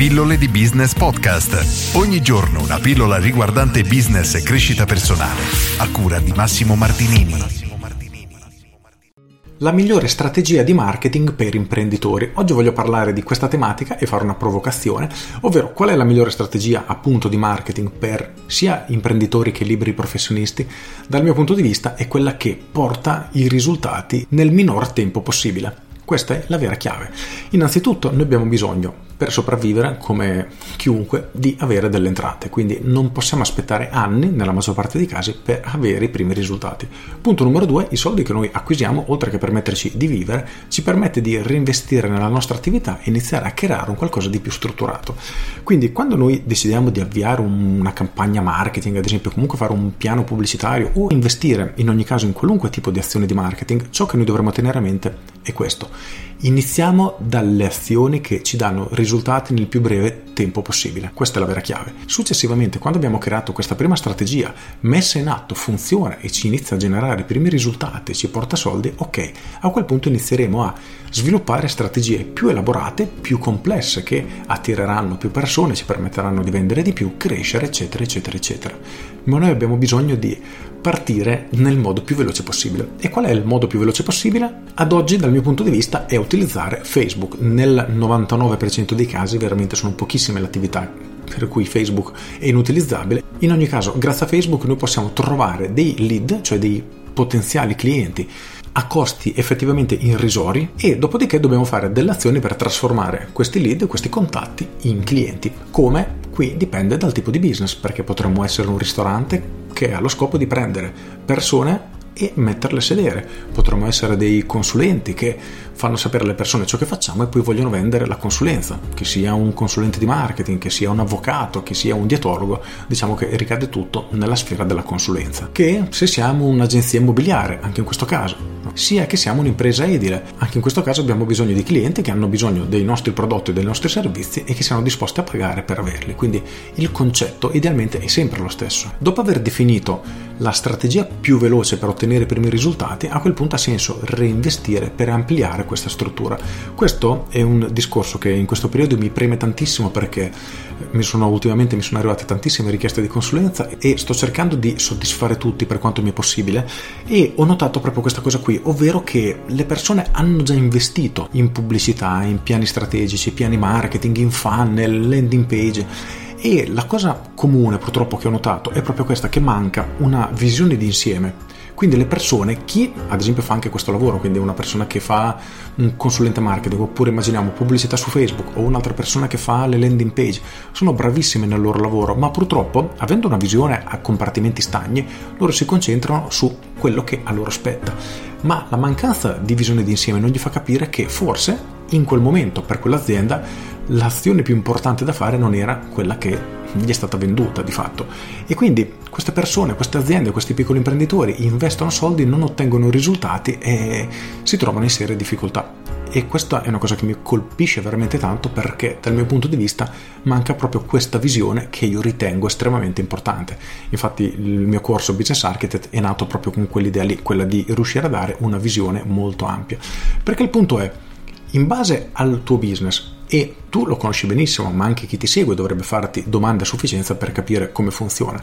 Pillole di Business Podcast. Ogni giorno una pillola riguardante business e crescita personale, a cura di Massimo Martinini. La migliore strategia di marketing per imprenditori. Oggi voglio parlare di questa tematica e fare una provocazione, ovvero qual è la migliore strategia appunto di marketing per sia imprenditori che liberi professionisti. Dal mio punto di vista è quella che porta i risultati nel minor tempo possibile. Questa è la vera chiave. Innanzitutto noi abbiamo bisogno, per sopravvivere come chiunque, di avere delle entrate, quindi non possiamo aspettare anni, nella maggior parte dei casi, per avere i primi risultati. Punto numero 2, i soldi che noi acquisiamo, oltre che permetterci di vivere, ci permette di reinvestire nella nostra attività e iniziare a creare un qualcosa di più strutturato. Quindi quando noi decidiamo di avviare una campagna marketing, ad esempio, comunque fare un piano pubblicitario o investire in ogni caso in qualunque tipo di azione di marketing, ciò che noi dovremmo tenere a mente è questo: iniziamo dalle azioni che ci danno risultati nel più breve tempo possibile. Questa è la vera chiave. Successivamente, quando abbiamo creato questa prima strategia, messa in atto, funziona e ci inizia a generare i primi risultati, ci porta soldi, ok, a quel punto inizieremo a sviluppare strategie più elaborate, più complesse, che attireranno più persone, ci permetteranno di vendere di più, crescere, eccetera, eccetera, eccetera. Ma noi abbiamo bisogno di partire nel modo più veloce possibile. E qual è il modo più veloce possibile? Ad oggi, dal mio punto di vista, è utilizzare Facebook. Nel 99% dei casi veramente sono pochissime le attività per cui Facebook è inutilizzabile. In ogni caso, grazie a Facebook noi possiamo trovare dei lead, cioè dei potenziali clienti, a costi effettivamente irrisori, e dopodiché dobbiamo fare delle azioni per trasformare questi lead, questi contatti, in clienti. Come? Qui dipende dal tipo di business, perché potremmo essere un ristorante che ha lo scopo di prendere persone e metterle a sedere, potremmo essere dei consulenti che fanno sapere alle persone ciò che facciamo e poi vogliono vendere la consulenza, che sia un consulente di marketing, che sia un avvocato, che sia un dietologo. Diciamo che ricade tutto nella sfera della consulenza, che se siamo un'agenzia immobiliare, anche in questo caso, sia che siamo un'impresa edile, anche in questo caso abbiamo bisogno di clienti che hanno bisogno dei nostri prodotti e dei nostri servizi e che siano disposti a pagare per averli. Quindi il concetto idealmente è sempre lo stesso. Dopo aver definito la strategia più veloce per ottenere i primi risultati, a quel punto ha senso reinvestire per ampliare questa struttura. Questo è un discorso che in questo periodo mi preme tantissimo, perché ultimamente mi sono arrivate tantissime richieste di consulenza e sto cercando di soddisfare tutti per quanto mi è possibile, e ho notato proprio questa cosa qui, ovvero che le persone hanno già investito in pubblicità, in piani strategici, piani marketing, in funnel, landing page. E la cosa comune purtroppo che ho notato è proprio questa, che manca una visione di insieme. Quindi le persone, chi ad esempio fa anche questo lavoro, quindi una persona che fa un consulente marketing, oppure immaginiamo pubblicità su Facebook, o un'altra persona che fa le landing page, sono bravissime nel loro lavoro, ma purtroppo, avendo una visione a compartimenti stagni, loro si concentrano su quello che a loro spetta. Ma la mancanza di visione di insieme non gli fa capire che forse in quel momento, per quell'azienda, l'azione più importante da fare non era quella che gli è stata venduta di fatto. E quindi queste persone, queste aziende, questi piccoli imprenditori investono soldi, non ottengono risultati e si trovano in serie difficoltà. E questa è una cosa che mi colpisce veramente tanto, perché dal mio punto di vista manca proprio questa visione, che io ritengo estremamente importante. Infatti il mio corso Business Architect è nato proprio con quell'idea lì, quella di riuscire a dare una visione molto ampia, perché il punto è: in base al tuo business, e tu lo conosci benissimo, ma anche chi ti segue dovrebbe farti domande a sufficienza per capire come funziona.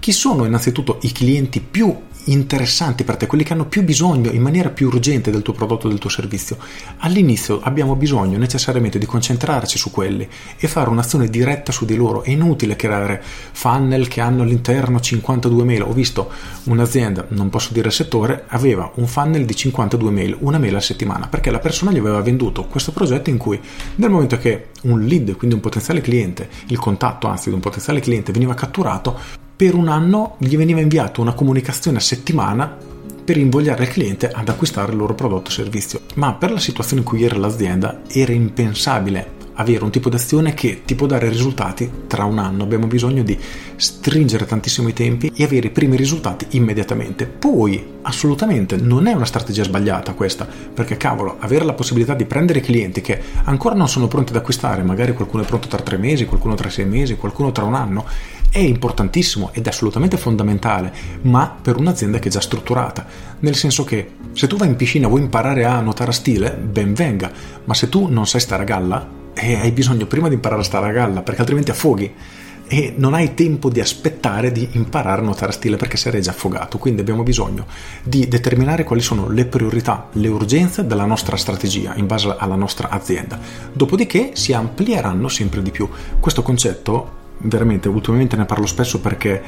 Chi sono innanzitutto i clienti più interessanti per te, quelli che hanno più bisogno in maniera più urgente del tuo prodotto, del tuo servizio? All'inizio abbiamo bisogno necessariamente di concentrarci su quelli e fare un'azione diretta su di loro. È inutile creare funnel che hanno all'interno 52 mail. Ho visto un'azienda, non posso dire il settore, aveva un funnel di 52 mail, una mail a settimana, perché la persona gli aveva venduto questo progetto in cui, nel momento che un lead, quindi un potenziale cliente, il contatto anzi di un potenziale cliente, veniva catturato, per un anno gli veniva inviata una comunicazione a settimana per invogliare il cliente ad acquistare il loro prodotto o servizio. Ma per la situazione in cui era l'azienda era impensabile avere un tipo d'azione che ti può dare risultati tra un anno. Abbiamo bisogno di stringere tantissimo i tempi e avere i primi risultati immediatamente. Poi assolutamente non è una strategia sbagliata questa, perché cavolo, avere la possibilità di prendere clienti che ancora non sono pronti ad acquistare, magari qualcuno è pronto tra 3 mesi, qualcuno tra 6 mesi, qualcuno tra un anno, è importantissimo ed è assolutamente fondamentale, ma per un'azienda che è già strutturata, nel senso che se tu vai in piscina e vuoi imparare a nuotare a stile, ben venga, ma se tu non sai stare a galla e hai bisogno prima di imparare a stare a galla, perché altrimenti affoghi e non hai tempo di aspettare di imparare a nuotare a stile, perché sarei già affogato. Quindi abbiamo bisogno di determinare quali sono le priorità, le urgenze della nostra strategia in base alla nostra azienda, dopodiché si amplieranno sempre di più. Questo concetto veramente ultimamente ne parlo spesso perché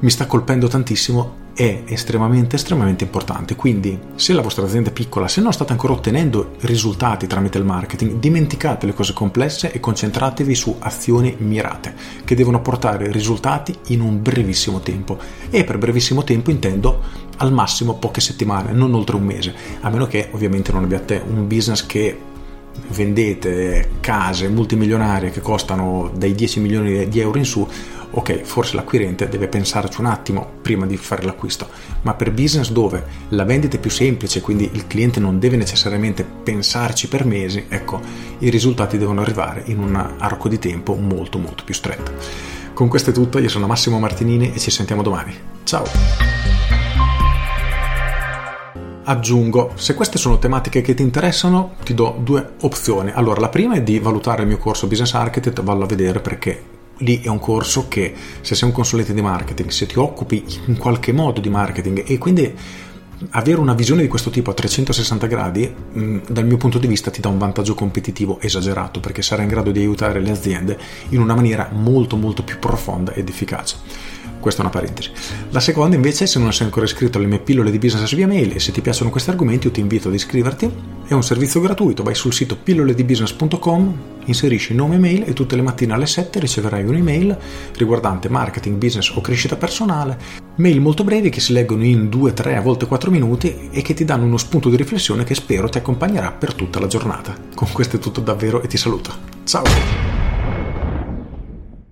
mi sta colpendo tantissimo, è estremamente importante. Quindi se la vostra azienda è piccola, se non state ancora ottenendo risultati tramite il marketing, dimenticate le cose complesse e concentratevi su azioni mirate che devono portare risultati in un brevissimo tempo, e per brevissimo tempo intendo al massimo poche settimane, non oltre un mese, a meno che ovviamente non abbiate un business che vendete case multimilionarie che costano dai 10 milioni di euro in su. Ok, forse l'acquirente deve pensarci un attimo prima di fare l'acquisto, ma per business dove la vendita è più semplice, quindi il cliente non deve necessariamente pensarci per mesi, ecco, i risultati devono arrivare in un arco di tempo molto più stretto. Con questo è tutto, io sono Massimo Martinini e ci sentiamo domani. Ciao! Aggiungo, se queste sono tematiche che ti interessano, ti do due opzioni. Allora, la prima è di valutare il mio corso Business Architect, vallo a vedere, perché lì è un corso che, se sei un consulente di marketing, se ti occupi in qualche modo di marketing e quindi avere una visione di questo tipo a 360 gradi, dal mio punto di vista ti dà un vantaggio competitivo esagerato, perché sarai in grado di aiutare le aziende in una maniera molto più profonda ed efficace. Questa è una parentesi. La seconda invece, se non sei ancora iscritto alle mie pillole di business via mail e se ti piacciono questi argomenti, io ti invito ad iscriverti, è un servizio gratuito, vai sul sito pilloledibusiness.com, inserisci nome e mail e tutte le mattine alle 7 riceverai un'email riguardante marketing, business o crescita personale, mail molto brevi che si leggono in 2, 3, a volte 4 minuti e che ti danno uno spunto di riflessione che spero ti accompagnerà per tutta la giornata. Con questo è tutto davvero e ti saluto. Ciao!